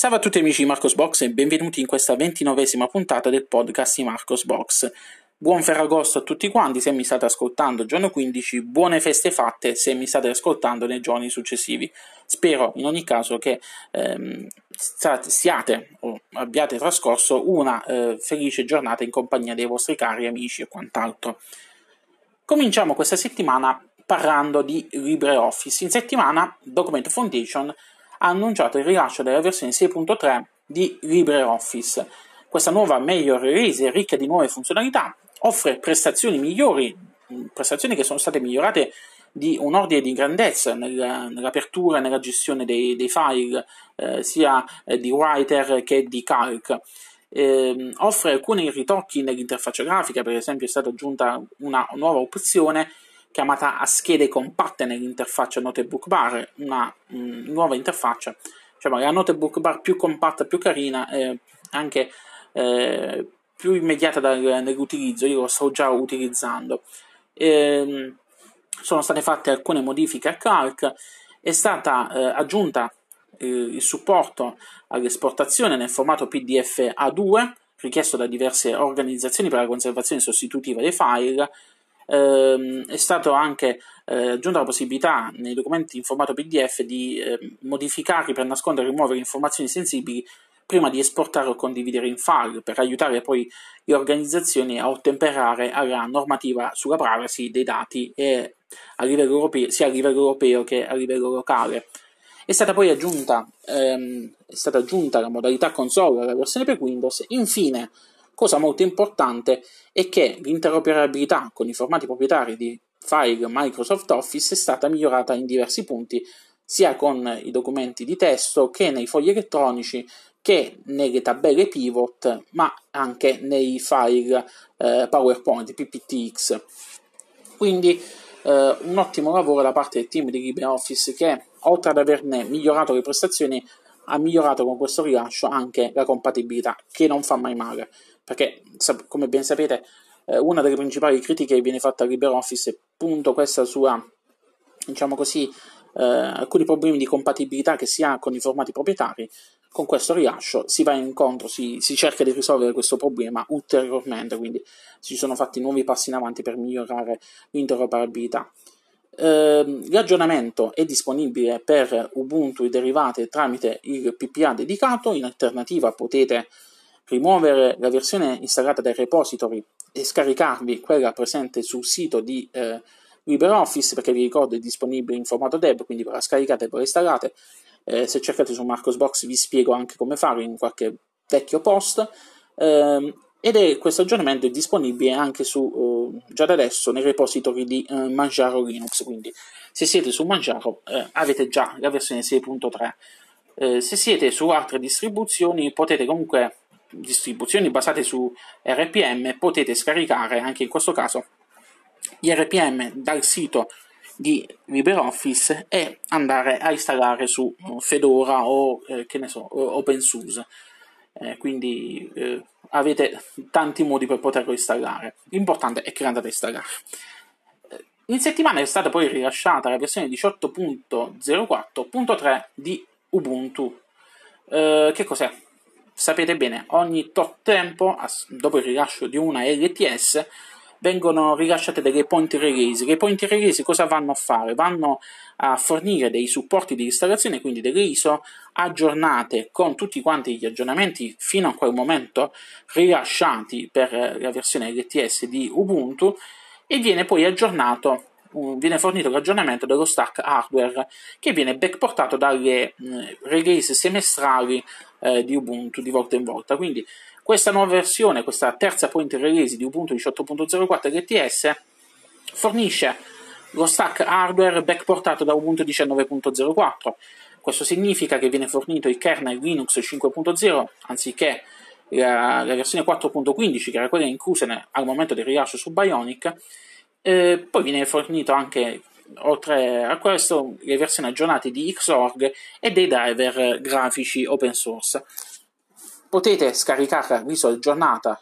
Salve a tutti amici di Marco's Box e benvenuti in questa 29ª puntata del podcast di Marco's Box. Buon Ferragosto a tutti quanti se mi state ascoltando giorno 15, buone feste fatte se mi state ascoltando nei giorni successivi. Spero in ogni caso che siate o abbiate trascorso una felice giornata in compagnia dei vostri cari amici e quant'altro. Cominciamo questa settimana parlando di LibreOffice. In settimana Document Foundation ha annunciato il rilascio della versione 6.3 di LibreOffice. Questa nuova major release è ricca di nuove funzionalità, offre prestazioni migliori, prestazioni che sono state migliorate di un ordine di grandezza nell'apertura e nella gestione dei file, sia di writer che di calc. Offre alcuni ritocchi nell'interfaccia grafica, per esempio è stata aggiunta una nuova opzione chiamata a schede compatte nell'interfaccia Notebook Bar, una nuova interfaccia, cioè la Notebook Bar più compatta, più carina, anche più immediata nell'utilizzo. Io lo sto già utilizzando. Sono state fatte alcune modifiche a calc, è stata aggiunta il supporto all'esportazione nel formato PDF A2 richiesto da diverse organizzazioni per la conservazione sostitutiva dei file. È stato anche aggiunta la possibilità nei documenti in formato PDF di modificarli per nascondere e rimuovere informazioni sensibili prima di esportare o condividere in file, per aiutare poi le organizzazioni a ottemperare alla normativa sulla privacy dei dati e a livello europeo, sia a livello europeo che a livello locale. È stata poi aggiunta, la modalità console alla versione per Windows. Infine, cosa molto importante è che l'interoperabilità con i formati proprietari di file Microsoft Office è stata migliorata in diversi punti, sia con i documenti di testo che nei fogli elettronici, che nelle tabelle pivot, ma anche nei file PowerPoint, PPTX. Quindi un ottimo lavoro da parte del team di LibreOffice che, oltre ad averne migliorato le prestazioni, ha migliorato con questo rilascio anche la compatibilità, che non fa mai male, perché come ben sapete una delle principali critiche che viene fatta a LibreOffice è appunto questa sua, diciamo così, alcuni problemi di compatibilità che si ha con i formati proprietari. Con questo rilascio si va incontro, si cerca di risolvere questo problema ulteriormente, quindi si sono fatti nuovi passi in avanti per migliorare l'interoperabilità. L'aggiornamento è disponibile per Ubuntu e derivate tramite il PPA dedicato. In alternativa potete rimuovere la versione installata dai repository e scaricarvi quella presente sul sito di LibreOffice, perché vi ricordo è disponibile in formato DEB, quindi ve la scaricate e ve la installate. Se cercate su Marco's Box vi spiego anche come farlo in qualche vecchio post, ed è questo aggiornamento è disponibile anche su già da adesso nei repository di Manjaro Linux, quindi se siete su Manjaro avete già la versione 6.3. Se siete su altre distribuzioni potete comunque, distribuzioni basate su RPM, potete scaricare anche in questo caso gli RPM dal sito di LibreOffice e andare a installare su Fedora o che ne so, OpenSUSE, quindi avete tanti modi per poterlo installare. L'importante è che andate a installare. In settimana è stata poi rilasciata la versione 18.04.3 di Ubuntu. Che cos'è? Sapete bene, ogni tot tempo dopo il rilascio di una LTS vengono rilasciate delle point release. Le point release cosa vanno a fare? Vanno a fornire dei supporti di installazione, quindi delle ISO aggiornate con tutti quanti gli aggiornamenti fino a quel momento rilasciati per la versione LTS di Ubuntu, e viene poi aggiornato, viene fornito l'aggiornamento dello stack hardware che viene backportato dalle release semestrali di Ubuntu di volta in volta. Quindi questa nuova versione, questa terza point release di Ubuntu 18.04 LTS, fornisce lo stack hardware backportato da Ubuntu 19.04. Questo significa che viene fornito il kernel Linux 5.0 anziché la versione 4.15, che era quella inclusa al momento del rilascio su Bionic. Poi viene fornito anche, oltre a questo, le versioni aggiornate di Xorg e dei driver grafici open source. Potete scaricare l'ISO aggiornata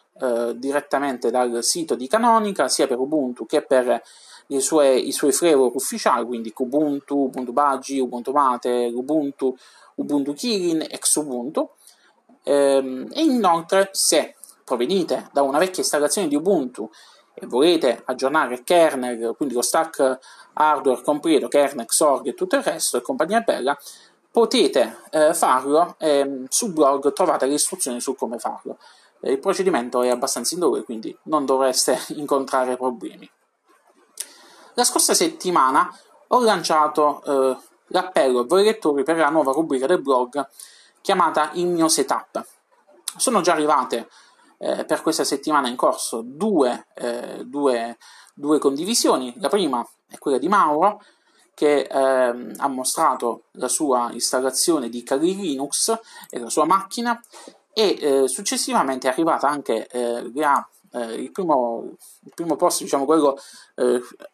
direttamente dal sito di Canonica, sia per Ubuntu che per i suoi framework ufficiali, quindi Kubuntu, Ubuntu Bagi, Ubuntu Mate, Ubuntu, Ubuntu Kirin, Xubuntu. E inoltre, se provenite da una vecchia installazione di Ubuntu e volete aggiornare il kernel, quindi lo stack hardware completo, kernel, xorg e tutto il resto e compagnia bella, potete farlo. Sul blog trovate le istruzioni su come farlo. Il procedimento è abbastanza indolore, quindi non dovreste incontrare problemi. La scorsa settimana ho lanciato l'appello a voi lettori per la nuova rubrica del blog chiamata Il mio setup. Sono già arrivate per questa settimana in corso due condivisioni. La prima è quella di Mauro, che ha mostrato la sua installazione di Kali Linux e la sua macchina, e successivamente è arrivata anche il primo post, diciamo quello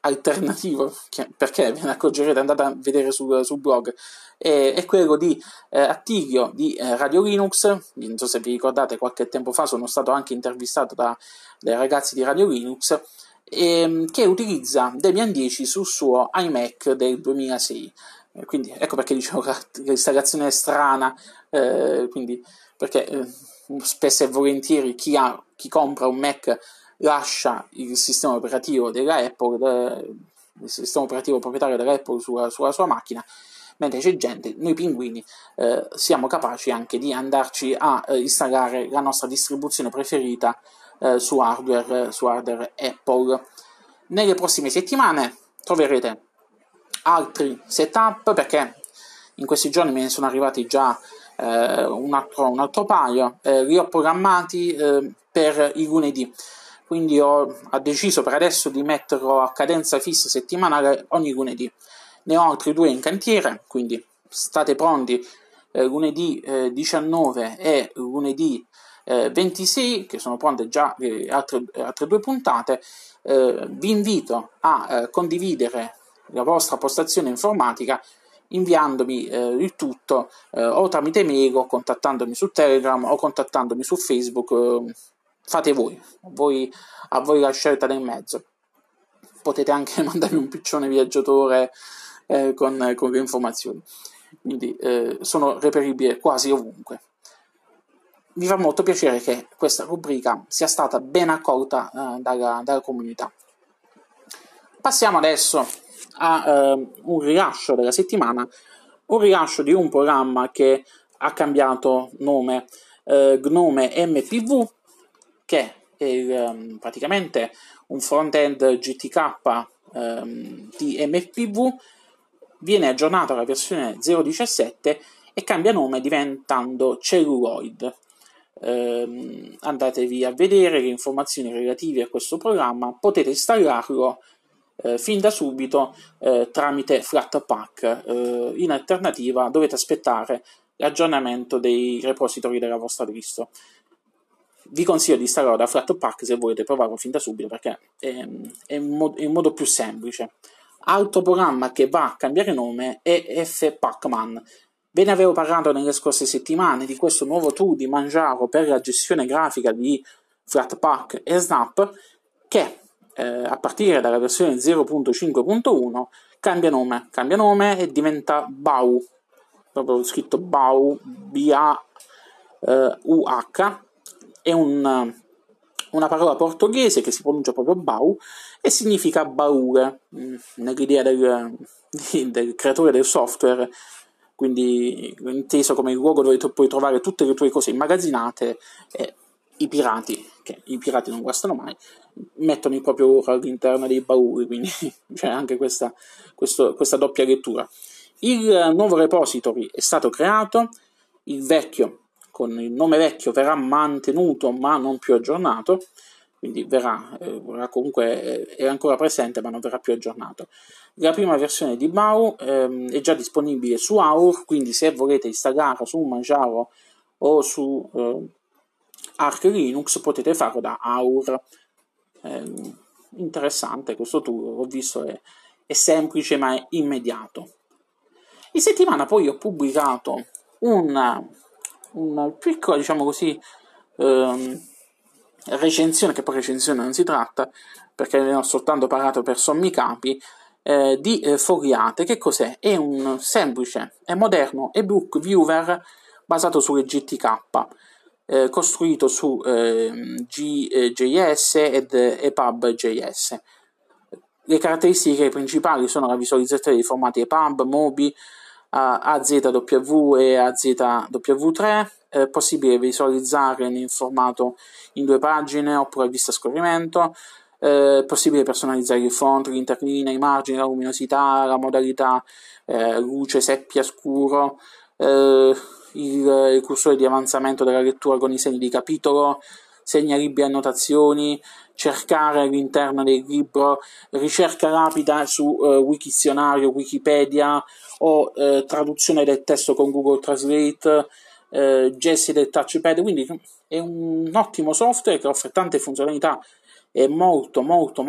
alternativo, che, perché ve ne accorgerete, andate a vedere sul blog, è quello di Attilio di Radio Linux. Non so se vi ricordate, qualche tempo fa sono stato anche intervistato dai ragazzi di Radio Linux, che utilizza Debian 10 sul suo iMac del 2006, quindi ecco perché dicevo che l'installazione è strana, quindi perché spesso e volentieri chi compra un Mac lascia il sistema operativo della Apple, il sistema operativo proprietario della Apple sulla sua macchina, mentre c'è gente, noi pinguini, siamo capaci anche di andarci a installare la nostra distribuzione preferita su hardware Apple. Nelle prossime settimane troverete altri setup, perché in questi giorni me ne sono arrivati già un altro paio. Li ho programmati per i lunedì, quindi ho deciso per adesso di metterlo a cadenza fissa settimanale ogni lunedì. Ne ho altri due in cantiere, quindi state pronti. Lunedì 19 e lunedì 26, che sono pronte già le altre due puntate. Vi invito a condividere la vostra postazione informatica inviandomi il tutto o tramite mail, o contattandomi su Telegram, o contattandomi su Facebook. Fate voi, a voi la scelta nel mezzo. Potete anche mandarmi un piccione viaggiatore con le informazioni, quindi sono reperibile quasi ovunque. Mi fa molto piacere che questa rubrica sia stata ben accolta dalla comunità. Passiamo adesso a un rilascio della settimana, un rilascio di un programma che ha cambiato nome, Gnome MPV, che è praticamente un front-end GTK di MPV. Viene aggiornato alla versione 0.17 e cambia nome diventando Celluloid. Andatevi a vedere le informazioni relative a questo programma. Potete installarlo fin da subito tramite Flatpak. In alternativa dovete aspettare l'aggiornamento dei repository della vostra distro. Vi consiglio di installarlo da Flatpak se volete provarlo fin da subito, perché è un modo più semplice. Altro programma che va a cambiare nome è Fpacman. Ve ne avevo parlato nelle scorse settimane di questo nuovo tool di Manjaro per la gestione grafica di Flatpak e Snap, che a partire dalla versione 0.5.1 cambia nome e diventa bauh, proprio scritto bauh, B-A-U-H, è una parola portoghese che si pronuncia proprio bauh e significa baule, nell'idea del creatore del software, quindi inteso come il luogo dove tu puoi trovare tutte le tue cose immagazzinate, e i pirati non guastano mai, mettono il proprio oro all'interno dei bauli, quindi c'è anche questa doppia lettura. Il nuovo repository è stato creato, il vecchio con il nome vecchio verrà mantenuto ma non più aggiornato, quindi verrà comunque, è ancora presente ma non verrà più aggiornato. La prima versione di bauh è già disponibile su AUR, quindi se volete installare su Manjaro o su Arch Linux potete farlo da AUR. Interessante questo tool, l'ho visto, è semplice ma è immediato. In settimana poi ho pubblicato un piccolo, diciamo così, recensione, che poi recensione non si tratta, perché ne ho soltanto parlato per sommi capi, di Fogliate. Che cos'è? È un semplice e moderno ebook viewer basato sulle GTK, costruito su GJS ed EPUB.js. Le caratteristiche principali sono la visualizzazione dei formati EPUB, MOBI, AZW e AZW3, possibile visualizzare in formato in 2 pagine oppure a vista a scorrimento, possibile personalizzare il font, l'interlinea, i margini, la luminosità, la modalità luce, seppia, scuro, il cursore di avanzamento della lettura con i segni di capitolo, segnalibri e annotazioni, cercare all'interno del libro, ricerca rapida su Wikizionario, Wikipedia o traduzione del testo con Google Translate, gesti del touchpad. Quindi è un ottimo software che offre tante funzionalità, è molto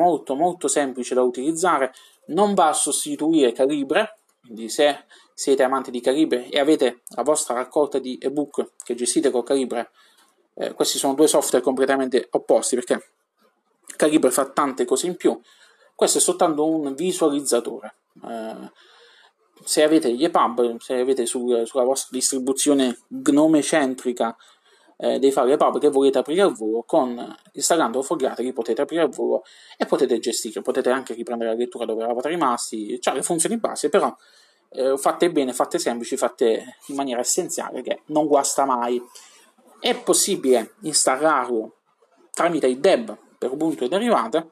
semplice da utilizzare, non va a sostituire Calibre, quindi se siete amanti di Calibre e avete la vostra raccolta di ebook che gestite con Calibre, questi sono 2 software completamente opposti, perché Calibre fa tante cose in più, questo è soltanto un visualizzatore. Se avete gli EPUB, se avete sulla vostra distribuzione gnome-centrica dei file EPUB che volete aprire al volo, installando Fogliate li potete aprire al volo e potete gestire, potete anche riprendere la lettura dove eravate rimasti, cioè le funzioni base, però fatte bene, fatte semplici, fatte in maniera essenziale, che non guasta mai. È possibile installarlo tramite il DEB per Ubuntu e derivate,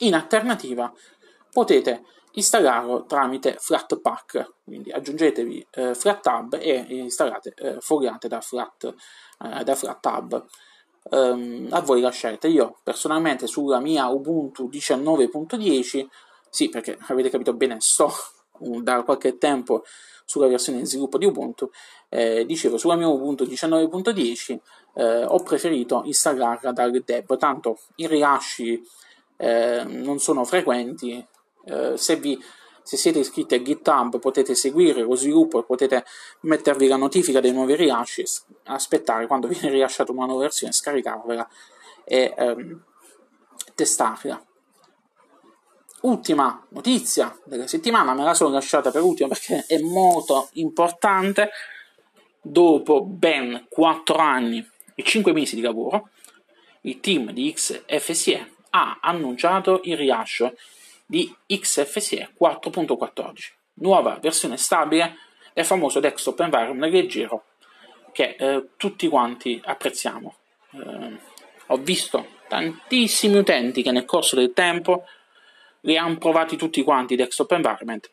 in alternativa potete installarlo tramite Flatpak, quindi aggiungetevi FlatHub e installate Fogliate da FlatHub. A voi la scelta. Io personalmente sulla mia Ubuntu 19.10, sì, perché avete capito bene, sto da qualche tempo sulla versione in sviluppo di Ubuntu, dicevo, sulla mia Ubuntu 19.10 ho preferito installarla dal DEB, tanto i rilasci non sono frequenti. Se siete iscritti a GitHub potete seguire lo sviluppo e potete mettervi la notifica dei nuovi rilasci, aspettare quando viene rilasciata una nuova versione, scaricarvela e testarla. Ultima notizia della settimana, me la sono lasciata per ultima perché è molto importante. Dopo ben 4 anni e 5 mesi di lavoro, il team di Xfce ha annunciato il rilascio di Xfce 4.14, nuova versione stabile del famoso desktop environment leggero che tutti quanti apprezziamo. Ho visto tantissimi utenti che nel corso del tempo li hanno provati tutti quanti i desktop environment,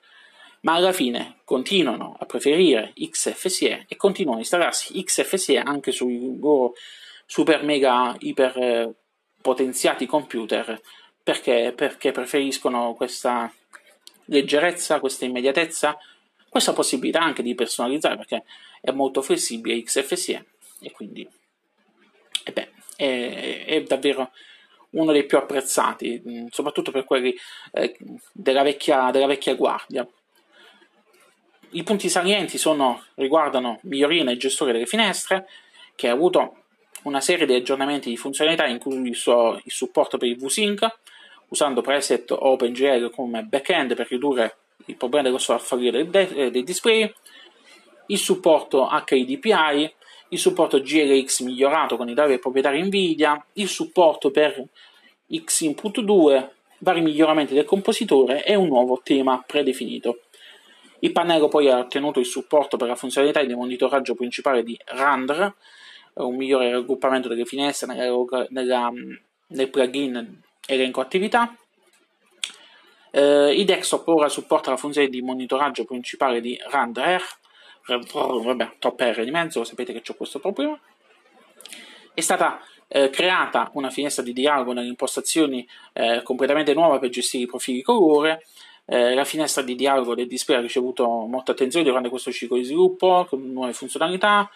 ma alla fine continuano a preferire Xfce e continuano a installarsi Xfce anche sui loro super mega iper potenziati computer, perché preferiscono questa leggerezza, questa immediatezza, questa possibilità anche di personalizzare, perché è molto flessibile Xfce e quindi è davvero uno dei più apprezzati, soprattutto per quelli della vecchia guardia. I punti salienti riguardano migliorie nel gestore delle finestre, che ha avuto una serie di aggiornamenti di funzionalità, incluso il supporto per il VSync, usando preset OpenGL come backend per ridurre il problema dello sovraffollare dei display, il supporto HIDPI, il supporto GLX migliorato con i driver proprietari NVIDIA, il supporto per Xinput 2, vari miglioramenti del compositore e un nuovo tema predefinito. Il pannello poi ha ottenuto il supporto per la funzionalità di monitoraggio principale di RANDR, un migliore raggruppamento delle finestre nel plugin elenco attività. Il desktop ora supporta la funzione di monitoraggio principale di RANDR, vabbè, troppe R di mezzo, sapete che c'ho questo problema. È stata creata una finestra di dialogo nelle impostazioni completamente nuova per gestire i profili colore. La finestra di dialogo del display ha ricevuto molta attenzione durante questo ciclo di sviluppo, con nuove funzionalità.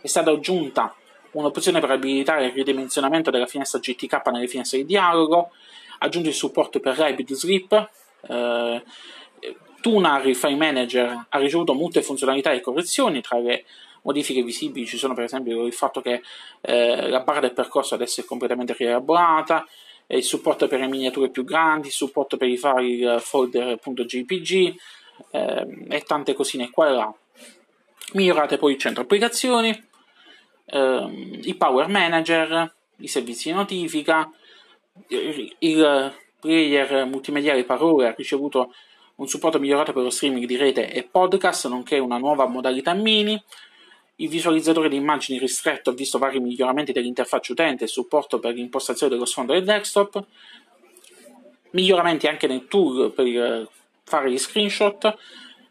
È stata aggiunta un'opzione per abilitare il ridimensionamento della finestra GTK nelle finestre di dialogo, aggiunge il supporto per Rapid Sleep, fortuna Refine Manager ha ricevuto molte funzionalità e correzioni. Tra le modifiche visibili ci sono per esempio il fatto che la barra del percorso adesso è completamente rielaborata, il supporto per le miniature più grandi, il supporto per i file folder.jpg e tante cosine qua e là. Migliorate poi il centro applicazioni, il Power Manager, i servizi di notifica, il player multimediale Parole ha ricevuto un supporto migliorato per lo streaming di rete e podcast, nonché una nuova modalità mini. Il visualizzatore di immagini ristretto ha visto vari miglioramenti dell'interfaccia utente e supporto per l'impostazione dello sfondo del desktop. Miglioramenti anche nel tool per fare gli screenshot.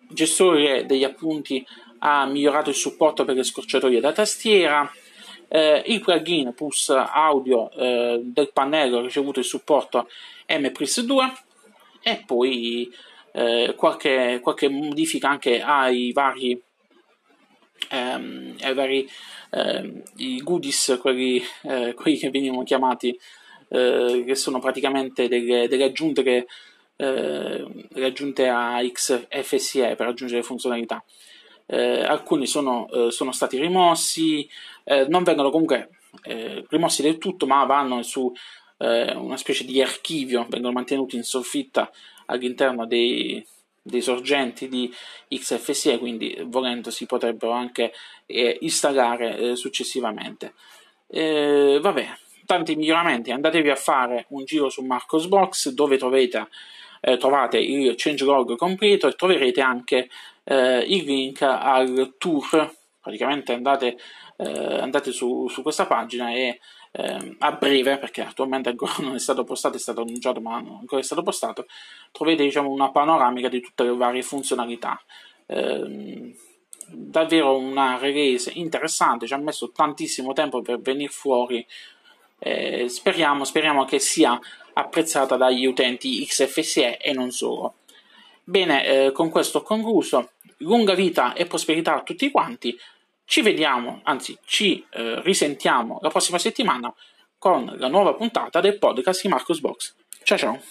Il gestore degli appunti ha migliorato il supporto per le scorciatoie da tastiera. Il plugin Push Audio del pannello ha ricevuto il supporto MPRIS2 e poi qualche modifica anche ai vari i goodies, quelli che venivano chiamati, che sono praticamente delle aggiunte a Xfce per aggiungere funzionalità. Alcuni sono stati rimossi, non vengono comunque rimossi del tutto, ma vanno su una specie di archivio, vengono mantenuti in soffitta all'interno dei sorgenti di Xfce, quindi volendo si potrebbero anche installare successivamente. Vabbè, tanti miglioramenti. Andatevi a fare un giro su Marco's Box, dove trovate il changelog completo e troverete anche il link al tour. Praticamente andate su questa pagina e a breve, perché attualmente ancora non è stato postato, è stato annunciato ma non ancora è stato postato, trovate, diciamo, una panoramica di tutte le varie funzionalità. Davvero una release interessante, ci ha messo tantissimo tempo per venire fuori, speriamo che sia apprezzata dagli utenti Xfce e non solo. Bene, con questo ho concluso. Lunga vita e prosperità a tutti quanti. Ci vediamo, anzi ci risentiamo la prossima settimana con la nuova puntata del podcast di Marco's Box. Ciao ciao!